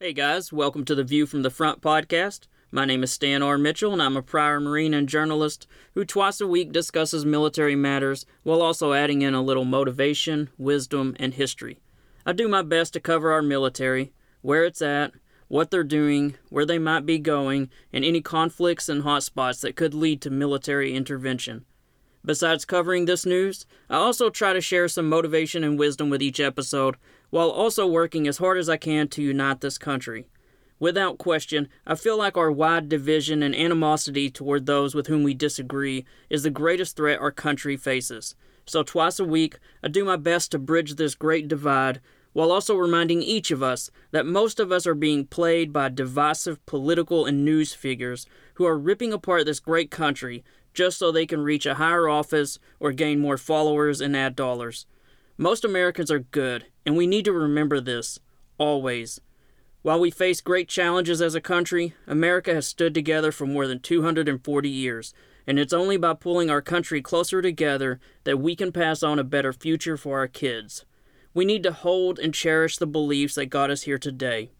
Hey guys, welcome to the View from the Front podcast. My name is Stan R. Mitchell, and I'm a prior Marine and journalist who twice a week discusses military matters while also adding in a little motivation, wisdom, and history. I do my best to cover our military, where it's at, what they're doing, where they might be going, and any conflicts and hotspots that could lead to military intervention. Besides covering this news, I also try to share some motivation and wisdom with each episode, while also working as hard as I can to unite this country. Without question, I feel like our wide division and animosity toward those with whom we disagree is the greatest threat our country faces. So twice a week, I do my best to bridge this great divide, while also reminding each of us that most of us are being played by divisive political and news figures who are ripping apart this great country just so they can reach a higher office or gain more followers and ad dollars. Most Americans are good, and we need to remember this, always. While we face great challenges as a country, America has stood together for more than 240 years, and it's only by pulling our country closer together that we can pass on a better future for our kids. We need to hold and cherish the beliefs that got us here today.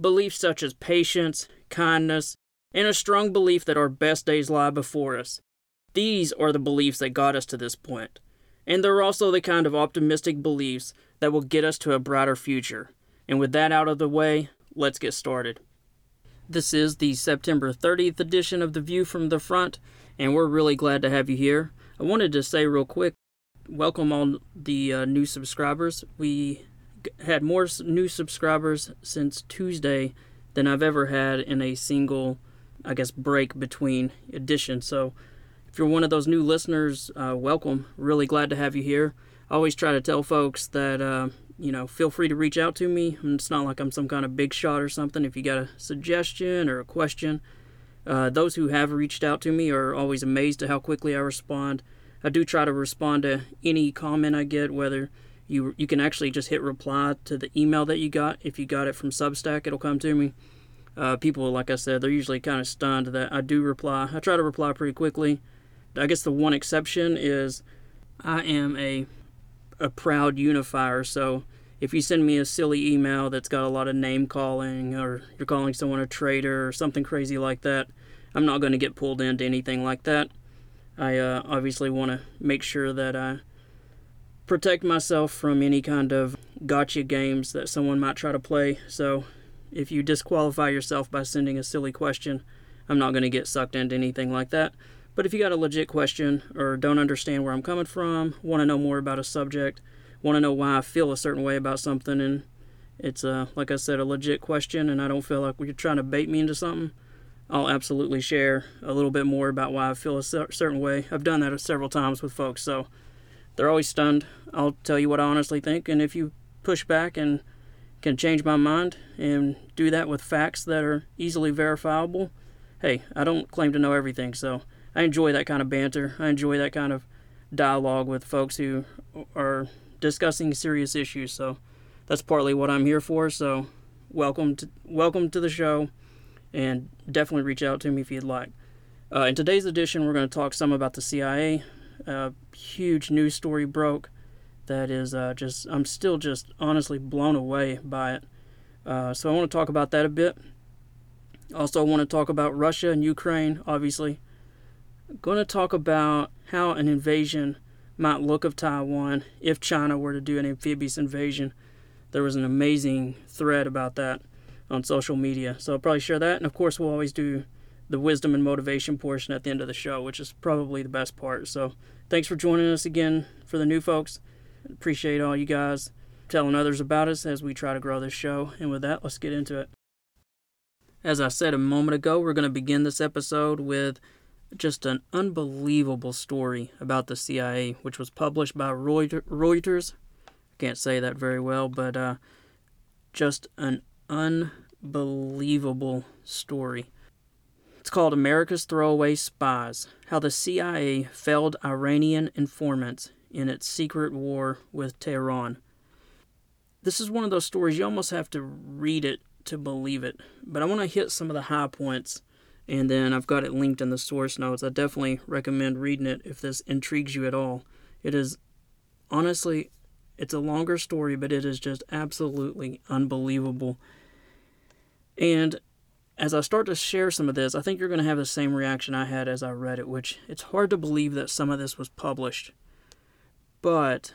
Beliefs such as patience, kindness, and a strong belief that our best days lie before us. These are the beliefs that got us to this point. And they're also the kind of optimistic beliefs that will get us to a brighter future. And with that out of the way, let's get started. This is the September 30th edition of The View from the Front, and we're really glad to have you here. I wanted to say real quick, welcome all the new subscribers. We had more new subscribers since Tuesday than I've ever had in a single, break between editions. So if you're one of those new listeners, welcome. Really glad to have you here. I always try to tell folks that, feel free to reach out to me. It's not like I'm some kind of big shot or something. If you got a suggestion or a question, those who have reached out to me are always amazed at how quickly I respond. I do try to respond to any comment I get, whether you can actually just hit reply to the email that you got. If you got it from Substack, it'll come to me. People, like I said, they're usually kind of stunned that I do reply. I try to reply pretty quickly. I guess the one exception is I am a proud unifier, so if you send me a silly email that's got a lot of name calling or you're calling someone a traitor or something crazy like that, I'm not going to get pulled into anything like that. I obviously want to make sure that I protect myself from any kind of gotcha games that someone might try to play, so if you disqualify yourself by sending a silly question, I'm not going to get sucked into anything like that. But if you got a legit question or don't understand where I'm coming from, want to know more about a subject, want to know why I feel a certain way about something, and it's, like I said, a legit question and I don't feel like you're trying to bait me into something, I'll absolutely share a little bit more about why I feel a certain way. I've done that several times with folks, so they're always stunned. I'll tell you what I honestly think, and if you push back and can change my mind and do that with facts that are easily verifiable, hey, I don't claim to know everything, so I enjoy that kind of banter. I enjoy that kind of dialogue with folks who are discussing serious issues. So that's partly what I'm here for. So welcome to the show, and definitely reach out to me if you'd like. In today's edition, we're going to talk some about the CIA. A huge news story broke that is I'm still just honestly blown away by it. So I want to talk about that a bit. Also, I want to talk about Russia and Ukraine, obviously. Going to talk about how an invasion might look of Taiwan if China were to do an amphibious invasion. There was an amazing thread about that on social media, so I'll probably share that. And of course, we'll always do the wisdom and motivation portion at the end of the show, which is probably the best part. So thanks for joining us again. For the new folks, appreciate all you guys telling others about us as we try to grow this show. And with that, let's get into it. As I said a moment ago, we're going to begin this episode with just an unbelievable story about the CIA, which was published by Reuters. I can't say that very well, but just an unbelievable story. It's called America's Throwaway Spies, How the CIA Failed Iranian Informants in Its Secret War with Tehran. This is one of those stories you almost have to read it to believe it, but I want to hit some of the high points. And then I've got it linked in the source notes. I definitely recommend reading it if this intrigues you at all. It is, honestly, it's a longer story, but it is just absolutely unbelievable. And as I start to share some of this, I think you're going to have the same reaction I had as I read it, which it's hard to believe that some of this was published. But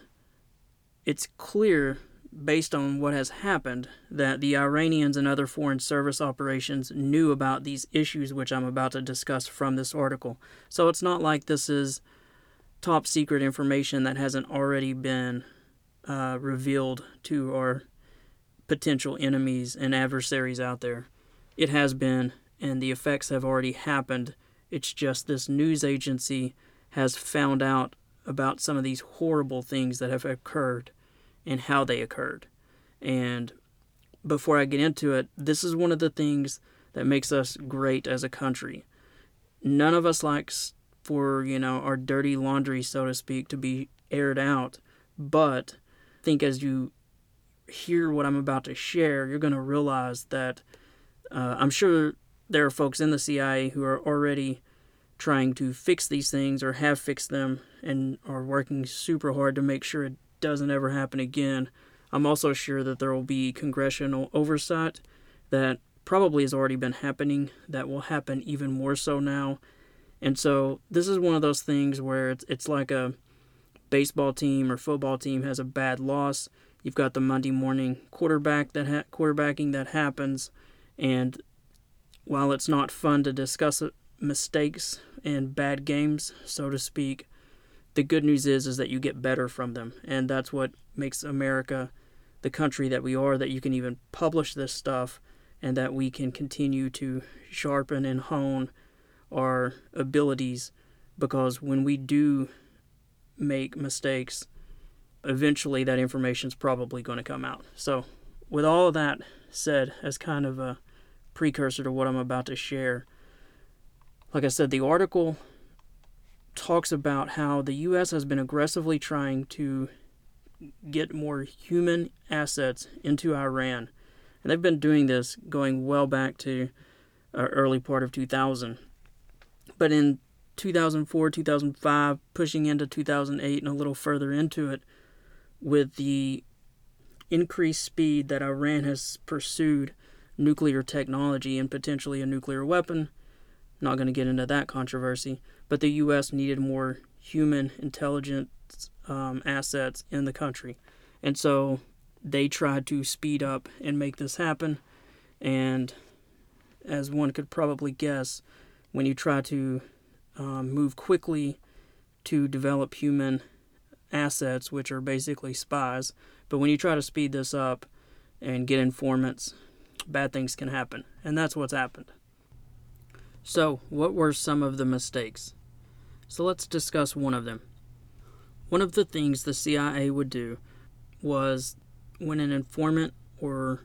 it's clear, based on what has happened, that the Iranians and other foreign service operations knew about these issues which I'm about to discuss from this article. So it's not like this is top secret information that hasn't already been revealed to our potential enemies and adversaries out there. It has been, and the effects have already happened. It's just this news agency has found out about some of these horrible things that have occurred and how they occurred. And before I get into it, this is one of the things that makes us great as a country. None of us likes for, our dirty laundry, so to speak, to be aired out. But I think as you hear what I'm about to share, you're going to realize that I'm sure there are folks in the CIA who are already trying to fix these things or have fixed them and are working super hard to make sure it doesn't ever happen again. I'm also sure that there will be congressional oversight that probably has already been happening, that will happen even more so now. And so this is one of those things where it's like a baseball team or football team has a bad loss. You've got the Monday morning quarterbacking that happens. And while it's not fun to discuss mistakes and bad games, so to speak, the good news is that you get better from them. And that's what makes America the country that we are, that you can even publish this stuff and that we can continue to sharpen and hone our abilities. Because when we do make mistakes, eventually that information's probably going to come out. So with all of that said, as kind of a precursor to what I'm about to share, like I said, the article talks about how the U.S. has been aggressively trying to get more human assets into Iran. And they've been doing this going well back to early part of 2000. But in 2004, 2005, pushing into 2008 and a little further into it, with the increased speed that Iran has pursued nuclear technology and potentially a nuclear weapon, not going to get into that controversy, but the U.S. needed more human intelligence assets in the country. And so they tried to speed up and make this happen. And as one could probably guess, when you try to move quickly to develop human assets, which are basically spies, but when you try to speed this up and get informants, bad things can happen. And that's what's happened. So, what were some of the mistakes? So let's discuss one of them. One of the things the CIA would do was, when an informant or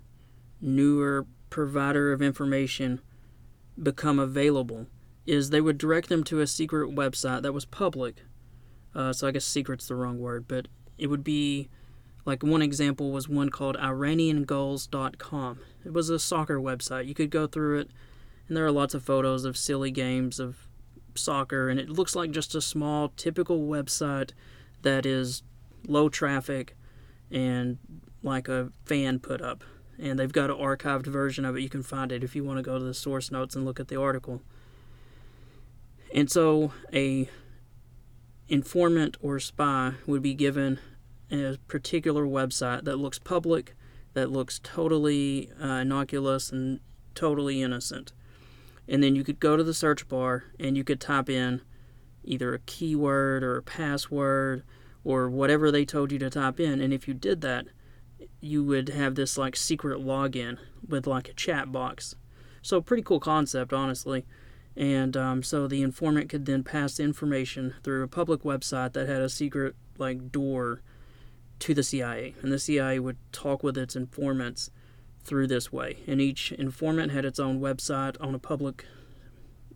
newer provider of information become available, is they would direct them to a secret website that was public. So I guess secret's the wrong word, but it would be, like one example was one called IranianGoals.com. It was a soccer website. You could go through it, and there are lots of photos of silly games of soccer, and it looks like just a small, typical website that is low traffic and like a fan put up. And they've got an archived version of it. You can find it if you want to go to the source notes and look at the article. And so a informant or spy would be given a particular website that looks public, that looks totally innocuous and totally innocent. And then you could go to the search bar and you could type in either a keyword or a password or whatever they told you to type in. And if you did that, you would have this like secret login with like a chat box. So pretty cool concept, honestly. And so the informant could then pass information through a public website that had a secret like door to the CIA. And the CIA would talk with its informants through this way. And each informant had its own website on a public,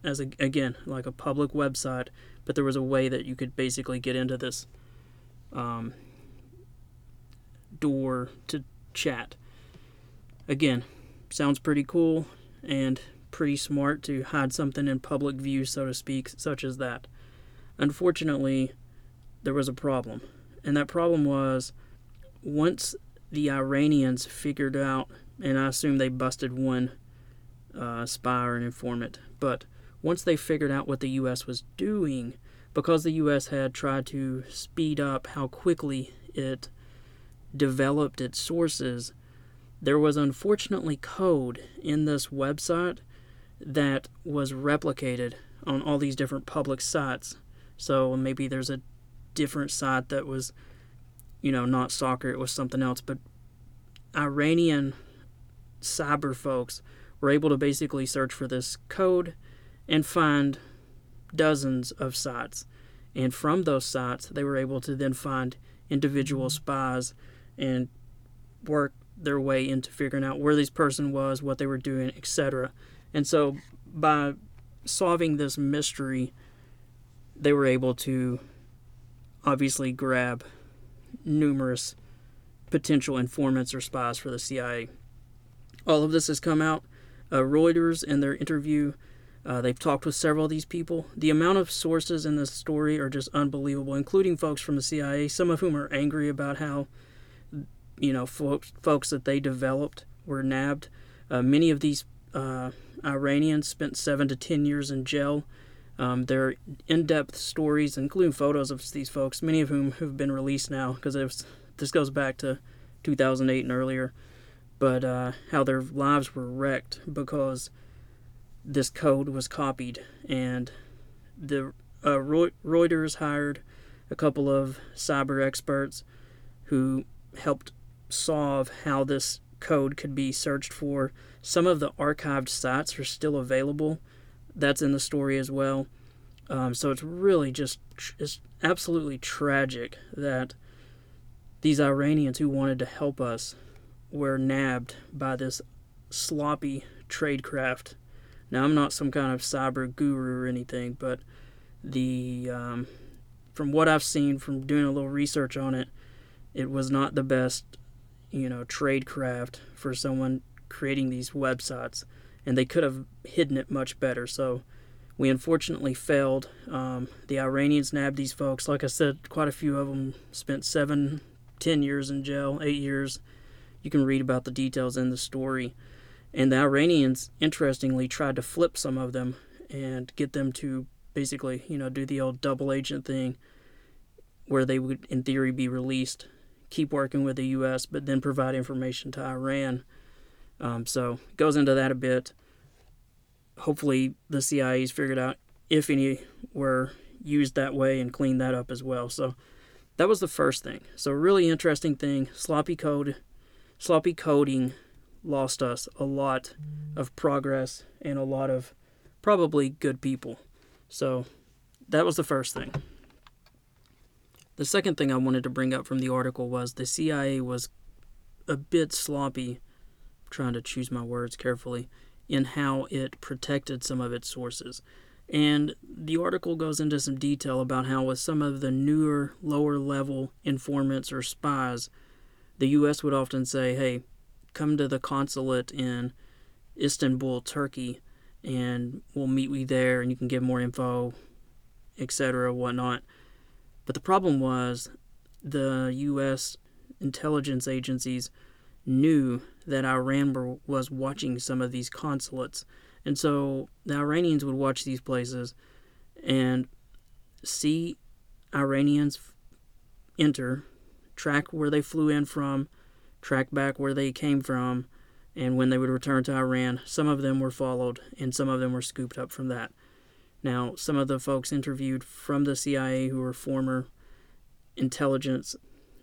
like a public website, but there was a way that you could basically get into this door to chat. Again, sounds pretty cool and pretty smart to hide something in public view, so to speak, such as that. Unfortunately, there was a problem, and that problem was, once the Iranians figured out, and I assume they busted one spy or an informant. But once they figured out what the U.S. was doing, because the U.S. had tried to speed up how quickly it developed its sources, there was unfortunately code in this website that was replicated on all these different public sites. So maybe there's a different site that was, you know, not soccer, it was something else, but Iranian cyber folks were able to basically search for this code and find dozens of sites. And from those sites, they were able to then find individual spies and work their way into figuring out where this person was, what they were doing, etc. And so by solving this mystery, they were able to obviously grab numerous potential informants or spies for the CIA. All of this has come out. Reuters, in their interview, they've talked with several of these people. The amount of sources in this story are just unbelievable, including folks from the CIA, some of whom are angry about how, you know, folks that they developed were nabbed. Many of these Iranians spent 7 to 10 years in jail. There are in-depth stories, including photos of these folks, many of whom have been released now, because this goes back to 2008 and earlier, but how their lives were wrecked because this code was copied. And the Reuters hired a couple of cyber experts who helped solve how this code could be searched for. Some of the archived sites are still available. That's in the story as well. So it's really just, it's absolutely tragic that these Iranians who wanted to help us were nabbed by this sloppy tradecraft. Now, I'm not some kind of cyber guru or anything, but the from what I've seen from doing a little research on it, it was not the best, you know, tradecraft for someone creating these websites. And they could have hidden it much better. So we unfortunately failed. The Iranians nabbed these folks. Like I said, quite a few of them spent 7, 10 years in jail, 8 years. You can read about the details in the story. And the Iranians, interestingly, tried to flip some of them and get them to basically, you know, do the old double agent thing where they would, in theory, be released, keep working with the U.S., but then provide information to Iran. So it goes into that a bit. Hopefully the CIA's figured out if any were used that way and cleaned that up as well. So that was the first thing. So really interesting thing. Sloppy coding lost us a lot of progress and a lot of probably good people. So that was the first thing. The second thing I wanted to bring up from the article was the CIA was a bit sloppy, trying to choose my words carefully, in how it protected some of its sources. And the article goes into some detail about how with some of the newer, lower-level informants or spies, the U.S. would often say, hey, come to the consulate in Istanbul, Turkey, and we'll meet you there, and you can give more info, etc., whatnot. But the problem was the U.S. intelligence agencies knew that Iran was watching some of these consulates. And so the Iranians would watch these places and see Iranians enter, track where they flew in from, track back where they came from, and when they would return to Iran. Some of them were followed, and some of them were scooped up from that. Now, some of the folks interviewed from the CIA who were former intelligence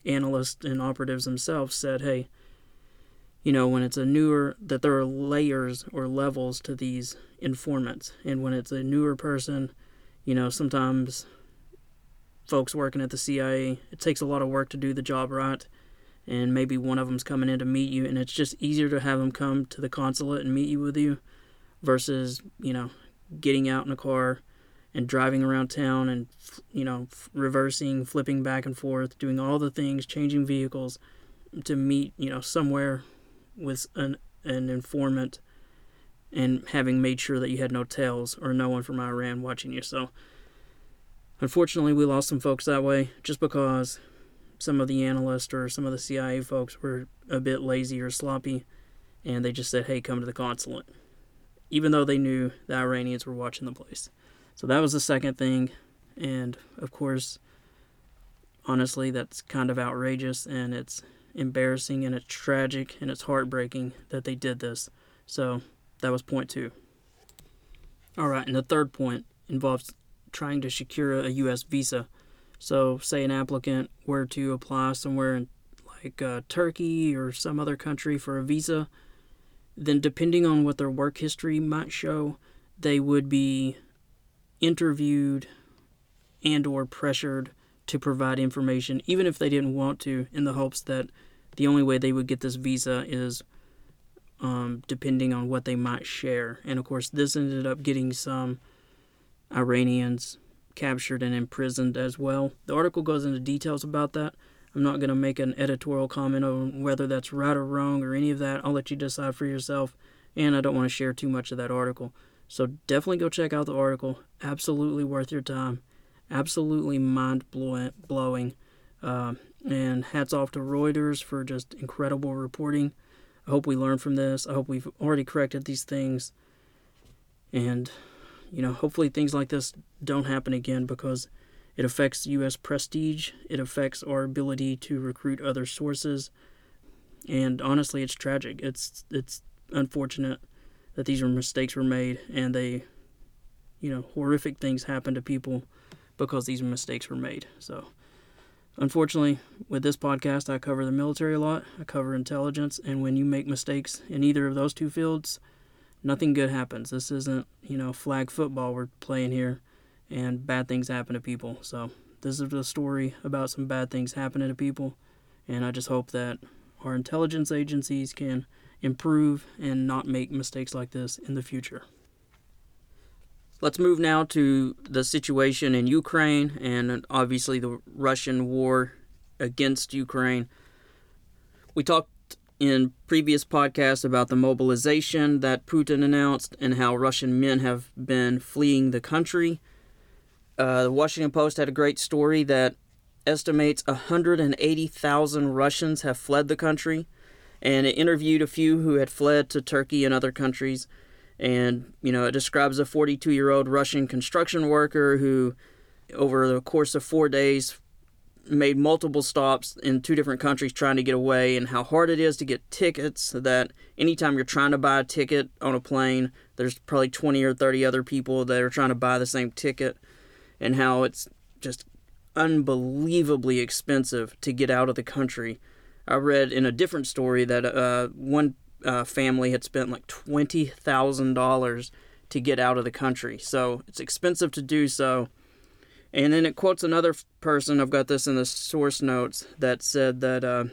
analysts and operatives themselves said, hey, you know, when it's a newer, that there are layers or levels to these informants. And when it's a newer person, you know, sometimes folks working at the CIA, it takes a lot of work to do the job right. And maybe one of them's coming in to meet you, and it's just easier to have them come to the consulate and meet you with you versus, you know, getting out in a car and driving around town and, you know, reversing, flipping back and forth, doing all the things, changing vehicles to meet, you know, somewhere with an informant and having made sure that you had no tails or no one from Iran watching you. So unfortunately we lost some folks that way just because some of the analysts or some of the CIA folks were a bit lazy or sloppy and they just said, hey, come to the consulate. even though they knew the Iranians were watching the place. So that was the second thing. And of course, honestly, that's kind of outrageous, and it's embarrassing, and it's tragic, and it's heartbreaking that they did this. So that was point two. All right, and the third point involves trying to secure a U.S. visa. So say an applicant were to apply somewhere in like Turkey or some other country for a visa, then depending on what their work history might show, they would be interviewed and or pressured to provide information, even if they didn't want to, in the hopes that the only way they would get this visa is depending on what they might share. And of course, this ended up getting some Iranians captured and imprisoned as well. The article goes into details about that. I'm not going to make an editorial comment on whether that's right or wrong or any of that. I'll let you decide for yourself, and I don't want to share too much of that article. So definitely go check out the article. Absolutely worth your time. Absolutely mind-blowing. And hats off to Reuters for just incredible reporting. I hope we learn from this. I hope we've already corrected these things. And, you know, hopefully things like this don't happen again, because it affects U.S. prestige. It affects our ability to recruit other sources. And honestly, it's tragic. It's unfortunate that these mistakes were made, and they, you know, horrific things happen to people because these mistakes were made. So unfortunately, with this podcast, I cover the military a lot. I cover intelligence. And when you make mistakes in either of those two fields, nothing good happens. This isn't, you know, flag football we're playing here, and bad things happen to people. So this is the story about some bad things happening to people. And I just hope that our intelligence agencies can improve and not make mistakes like this in the future. Let's move now to the situation in Ukraine and obviously the Russian war against Ukraine. We talked in previous podcasts about the mobilization that Putin announced and how Russian men have been fleeing the country. The Washington Post had a great story that estimates 180,000 Russians have fled the country, and it interviewed a few who had fled to Turkey and other countries. And, you know, it describes a 42-year-old Russian construction worker who, over the course of 4 days, made multiple stops in 2 different countries trying to get away, and how hard it is to get tickets, that anytime you're trying to buy a ticket on a plane, there's probably 20 or 30 other people that are trying to buy the same ticket, and how it's just unbelievably expensive to get out of the country. I read in a different story that one family had spent like $20,000 to get out of the country. So it's expensive to do so. And then it quotes another person, I've got this in the source notes, that said that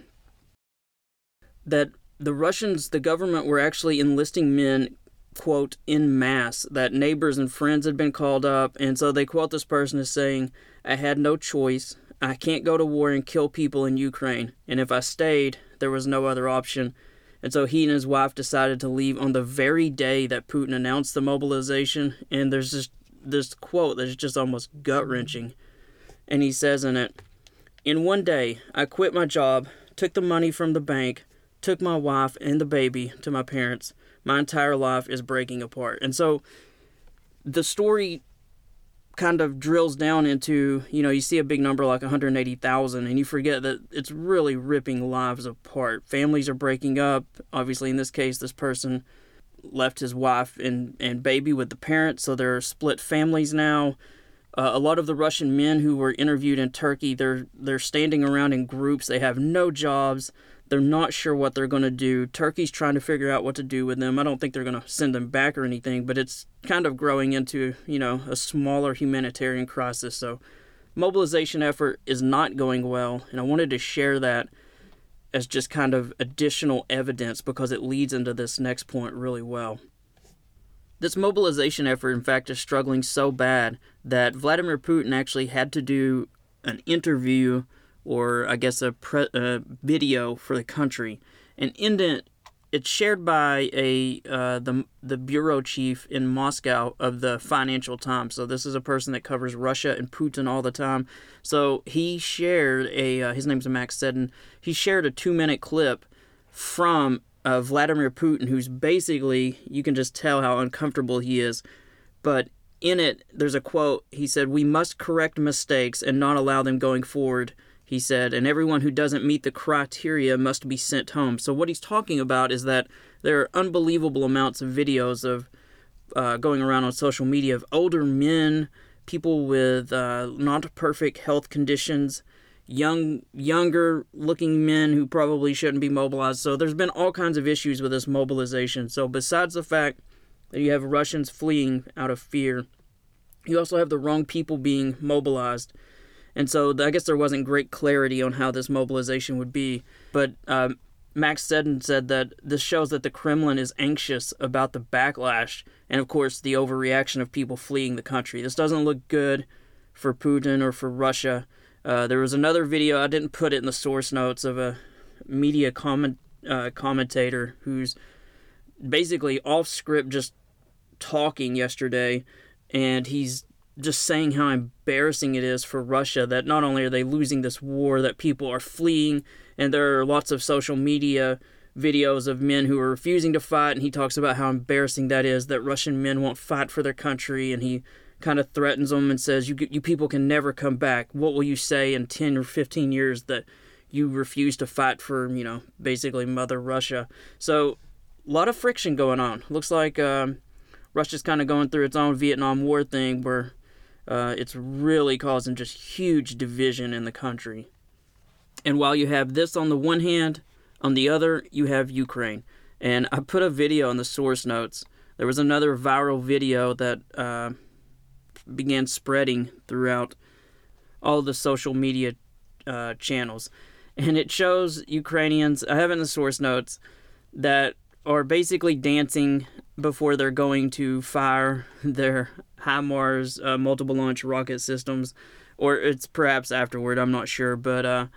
that the Russians, the government, were actually enlisting men, quote, en masse, that neighbors and friends had been called up. And so they quote this person as saying, "I had no choice. I can't go to war and kill people in Ukraine. And if I stayed, there was no other option." And so he and his wife decided to leave on the very day that Putin announced the mobilization. And there's just this quote that's just almost gut-wrenching. And he says in it, "In one day, I quit my job, took the money from the bank, took my wife and the baby to my parents. My entire life is breaking apart." And so the story kind of drills down into, you know, you see a big number like 180,000, and you forget that it's really ripping lives apart. Families are breaking up. Obviously, in this case, this person left his wife and baby with the parents, so there are split families now. A lot of the Russian men who were interviewed in Turkey, they're standing around in groups. They have no jobs. They're not sure what they're going to do. Turkey's trying to figure out what to do with them. I don't think they're going to send them back or anything, but it's kind of growing into, you know, a smaller humanitarian crisis. So mobilization effort is not going well, and I wanted to share that as just kind of additional evidence because it leads into this next point really well. This mobilization effort, in fact, is struggling so bad that Vladimir Putin actually had to do an interview, or I guess a video for the country. And in it, it's shared by the bureau chief in Moscow of the Financial Times. So this is a person that covers Russia and Putin all the time. So he shared his name's Max Seddon. He shared a 2-minute clip from Vladimir Putin, who's basically, you can just tell how uncomfortable he is. But in it, there's a quote. He said, "We must correct mistakes and not allow them going forward," he said, "and everyone who doesn't meet the criteria must be sent home." So what he's talking about is that there are unbelievable amounts of videos of going around on social media of older men, people with not perfect health conditions, younger-looking men who probably shouldn't be mobilized. So there's been all kinds of issues with this mobilization. So besides the fact that you have Russians fleeing out of fear, you also have the wrong people being mobilized. And so I guess there wasn't great clarity on how this mobilization would be. But Max Seddon said that this shows that the Kremlin is anxious about the backlash and, of course, the overreaction of people fleeing the country. This doesn't look good for Putin or for Russia. There was another video, I didn't put it in the source notes, of a media commentator who's basically off-script just talking yesterday, and he's just saying how embarrassing it is for Russia that not only are they losing this war, that people are fleeing, and there are lots of social media videos of men who are refusing to fight, and he talks about how embarrassing that is, that Russian men won't fight for their country, and he kind of threatens them and says, you people can never come back. What will you say in 10 or 15 years that you refuse to fight for, you know, basically Mother Russia? So a lot of friction going on. Looks like Russia's kind of going through its own Vietnam War thing where it's really causing just huge division in the country. And while you have this on the one hand, on the other, you have Ukraine. And I put a video in the source notes. There was another viral video that began spreading throughout all the social media channels. And it shows Ukrainians, I have in the source notes, that are basically dancing before they're going to fire their HIMARS multiple launch rocket systems, or it's perhaps afterward, I'm not sure, but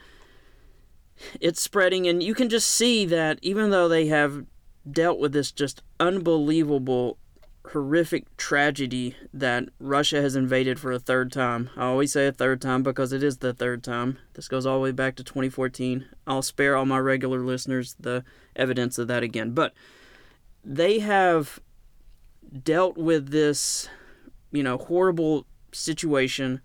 it's spreading, and you can just see that even though they have dealt with this just unbelievable horrific tragedy that Russia has invaded for a third time. I always say a third time because it is the third time. This goes all the way back to 2014. I'll spare all my regular listeners the evidence of that again. But they have dealt with this, you know, horrible situation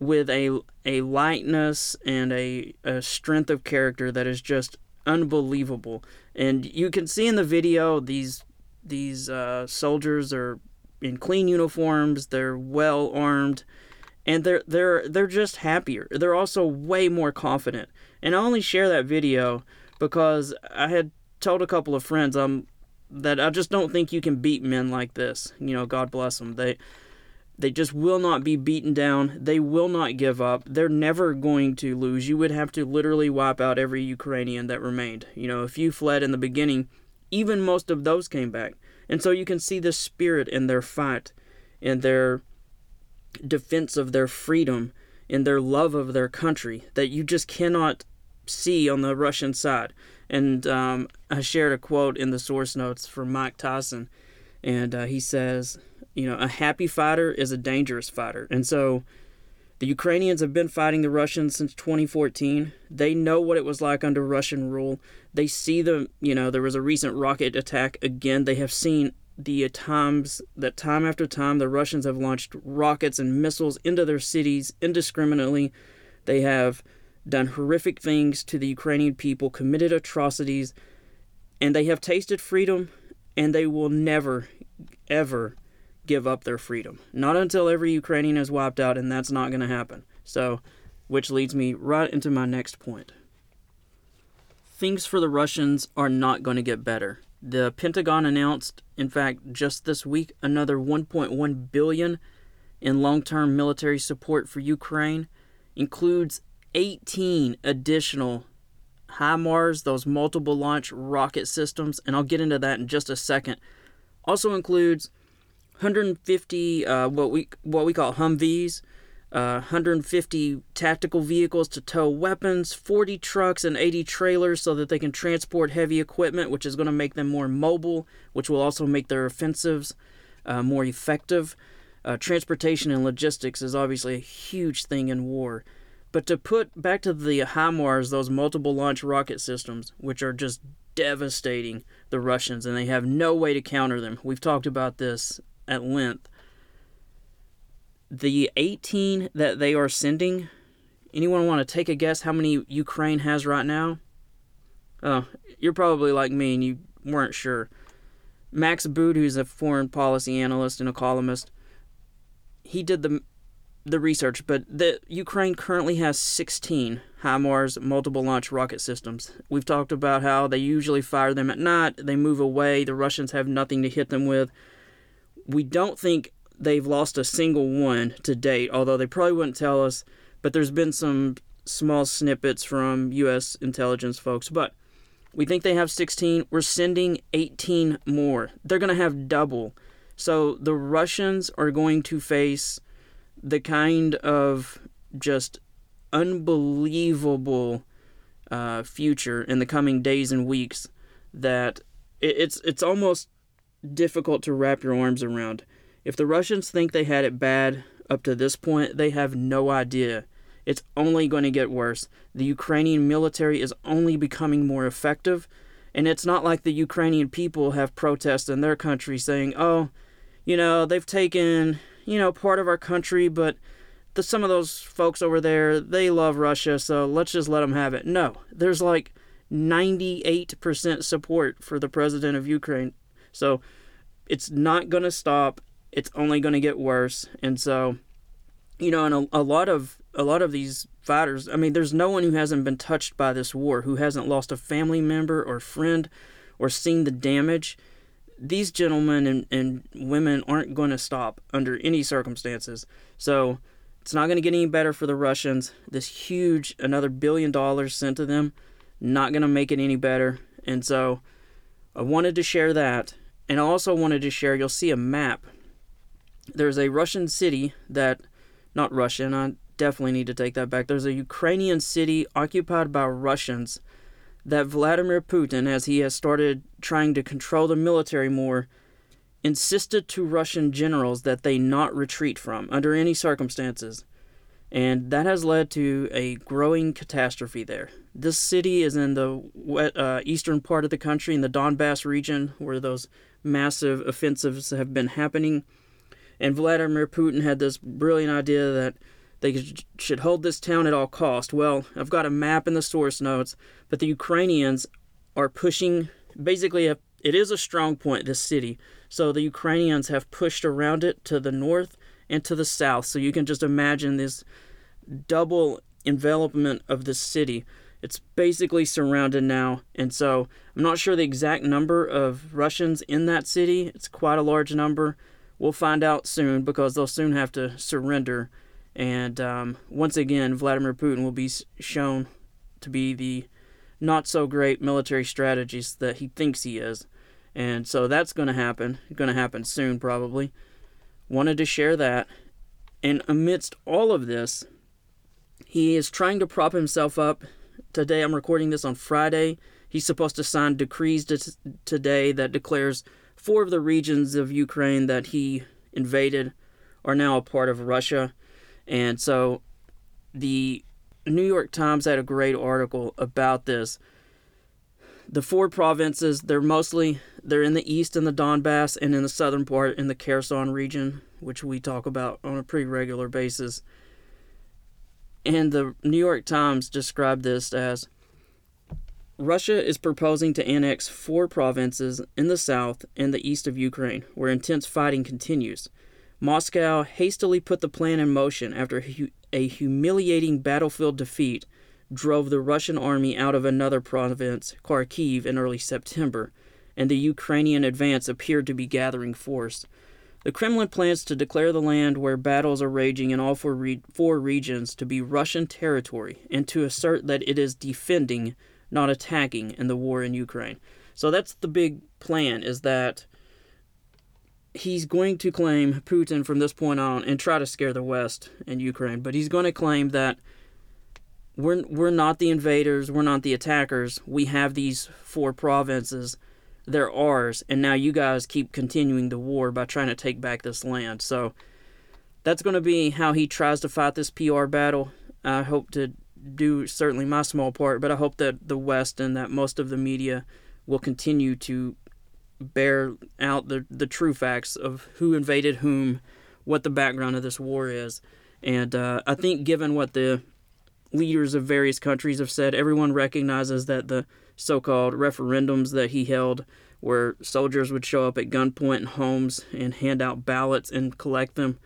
with a lightness and a strength of character that is just unbelievable. And you can see in the video these soldiers are in clean uniforms, they're well armed, and they're just happier. They're also way more confident. And I only share that video because I had told a couple of friends that I just don't think you can beat men like this. You know, God bless them. They just will not be beaten down. They will not give up. They're never going to lose. You would have to literally wipe out every Ukrainian that remained. You know, if you fled in the beginning, even most of those came back. And so you can see the spirit in their fight, in their defense of their freedom, in their love of their country that you just cannot see on the Russian side. And I shared a quote in the source notes from Mike Tyson, and he says, you know, a happy fighter is a dangerous fighter. And so the Ukrainians have been fighting the Russians since 2014. They know what it was like under Russian rule. They see there was a recent rocket attack again. They have seen the times that time after time the Russians have launched rockets and missiles into their cities indiscriminately. They have done horrific things to the Ukrainian people, committed atrocities, and they have tasted freedom, and they will never, ever give up their freedom. Not until every Ukrainian is wiped out, and that's not going to happen. So, which leads me right into my next point. Things for the Russians are not going to get better. The Pentagon announced, in fact, just this week, another $1.1 billion in long-term military support for Ukraine. Includes 18 additional HIMARS, those multiple launch rocket systems, and I'll get into that in just a second. Also includes 150 what we call Humvees, 150 tactical vehicles to tow weapons, 40 trucks and 80 trailers so that they can transport heavy equipment, which is going to make them more mobile, which will also make their offensives more effective. Transportation and logistics is obviously a huge thing in war. But to put back to the HIMARS, those multiple launch rocket systems, which are just devastating the Russians, and they have no way to counter them. We've talked about this at length. The 18 that they are sending, anyone want to take a guess how many Ukraine has right now? Oh, you're probably like me and you weren't sure. Max Boot, who's a foreign policy analyst and a columnist, he did the research, but the Ukraine currently has 16 HIMARS multiple launch rocket systems. We've talked about how they usually fire them at night, they move away, the Russians have nothing to hit them with. We don't think they've lost a single one to date, although they probably wouldn't tell us, but there's been some small snippets from U.S. intelligence folks, but we think they have 16. We're sending 18 more. They're going to have double. So the Russians are going to face the kind of just unbelievable future in the coming days and weeks that it's almost difficult to wrap your arms around. If the Russians think they had it bad up to this point, they have no idea. It's only going to get worse. The Ukrainian military is only becoming more effective, and it's not like the Ukrainian people have protests in their country saying, oh, you know, they've taken, you know, part of our country, but some of those folks over there, they love Russia, so let's just let them have it. No, there's like 98% support for the president of Ukraine. So it's not going to stop. It's only going to get worse. And so, you know, and a lot of these fighters, I mean, there's no one who hasn't been touched by this war, who hasn't lost a family member or friend or seen the damage. These gentlemen and women aren't going to stop under any circumstances. So it's not going to get any better for the Russians. This huge, another $1 billion sent to them, not going to make it any better. And so I wanted to share that. And I also wanted to share, you'll see a map. There's a Russian city that, not Russian, I definitely need to take that back. There's a Ukrainian city occupied by Russians that Vladimir Putin, as he has started trying to control the military more, insisted to Russian generals that they not retreat from under any circumstances. And that has led to a growing catastrophe there. This city is in the eastern part of the country, in the Donbass region, where those massive offensives have been happening. And Vladimir Putin had this brilliant idea that they should hold this town at all cost. Well, I've got a map in the source notes, but the Ukrainians are pushing, basically it is a strong point, this city. So the Ukrainians have pushed around it to the north and to the south. So you can just imagine this double envelopment of the city. It's basically surrounded now. And so I'm not sure the exact number of Russians in that city. It's quite a large number. We'll find out soon, because they'll soon have to surrender. And once again, Vladimir Putin will be shown to be the not-so-great military strategist that he thinks he is. And so that's going to happen soon, probably. Wanted to share that. And amidst all of this, he is trying to prop himself up. Today, I'm recording this on Friday. He's supposed to sign decrees today that declares 4 of the regions of Ukraine that he invaded are now a part of Russia. And so the New York Times had a great article about this. The 4 provinces, they're in the east in the Donbass, and in the southern part in the Kherson region, which we talk about on a pretty regular basis. And the New York Times described this as, Russia is proposing to annex 4 provinces in the south and the east of Ukraine, where intense fighting continues. Moscow hastily put the plan in motion after a humiliating battlefield defeat drove the Russian army out of another province, Kharkiv, in early September, and the Ukrainian advance appeared to be gathering force. The Kremlin plans to declare the land where battles are raging in all 4 regions to be Russian territory, and to assert that it is defending, not attacking, in the war in Ukraine. So that's the big plan, is that he's going to claim, Putin from this point on, and try to scare the West and Ukraine, but he's going to claim that we're not the invaders, we're not the attackers, we have these 4 provinces, they're ours, and now you guys keep continuing the war by trying to take back this land. So that's going to be how he tries to fight this PR battle. I hope to do certainly my small part, but I hope that the West and that most of the media will continue to bear out the true facts of who invaded whom, what the background of this war is. And I think given what the leaders of various countries have said, everyone recognizes that the so-called referendums that he held, where soldiers would show up at gunpoint in homes and hand out ballots and collect them,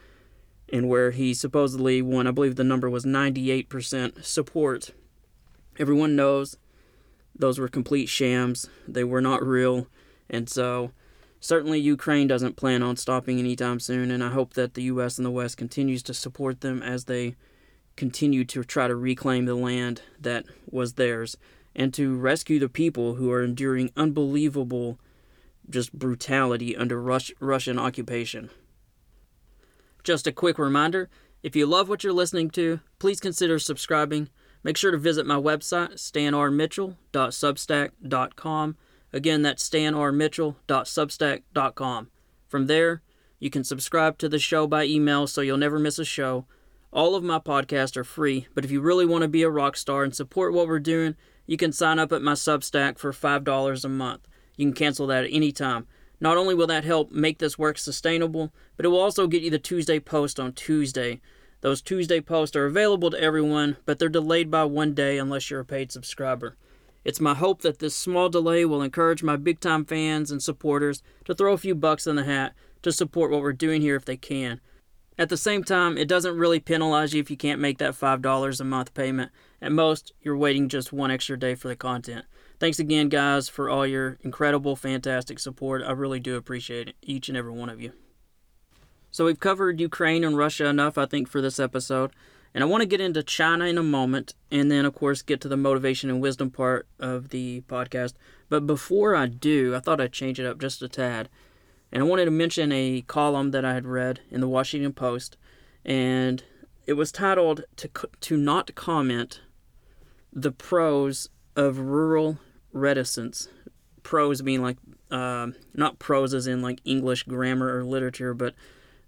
and where he supposedly won, I believe the number was 98% support. Everyone knows those were complete shams. They were not real. And so certainly Ukraine doesn't plan on stopping anytime soon, and I hope that the U.S. and the West continues to support them as they continue to try to reclaim the land that was theirs and to rescue the people who are enduring unbelievable just brutality under Russian occupation. Just a quick reminder, if you love what you're listening to, please consider subscribing. Make sure to visit my website, stanrmitchell.substack.com. Again, that's stanrmitchell.substack.com. From there, you can subscribe to the show by email so you'll never miss a show. All of my podcasts are free, but if you really want to be a rock star and support what we're doing, you can sign up at my Substack for $5 a month. You can cancel that at any time. Not only will that help make this work sustainable, but it will also get you the Tuesday post on Tuesday. Those Tuesday posts are available to everyone, but they're delayed by one day unless you're a paid subscriber. It's my hope that this small delay will encourage my big-time fans and supporters to throw a few bucks in the hat to support what we're doing here if they can. At the same time, it doesn't really penalize you if you can't make that $5 a month payment. At most, you're waiting just one extra day for the content. Thanks again, guys, for all your incredible, fantastic support. I really do appreciate it, each and every one of you. So we've covered Ukraine and Russia enough, I think, for this episode. And I want to get into China in a moment, and then, of course, get to the motivation and wisdom part of the podcast. But before I do, I thought I'd change it up just a tad. And I wanted to mention a column that I had read in the Washington Post, and it was titled, To Not Comment, The Pros of Rural Reticence. Pros being like, not pros as in like English grammar or literature, but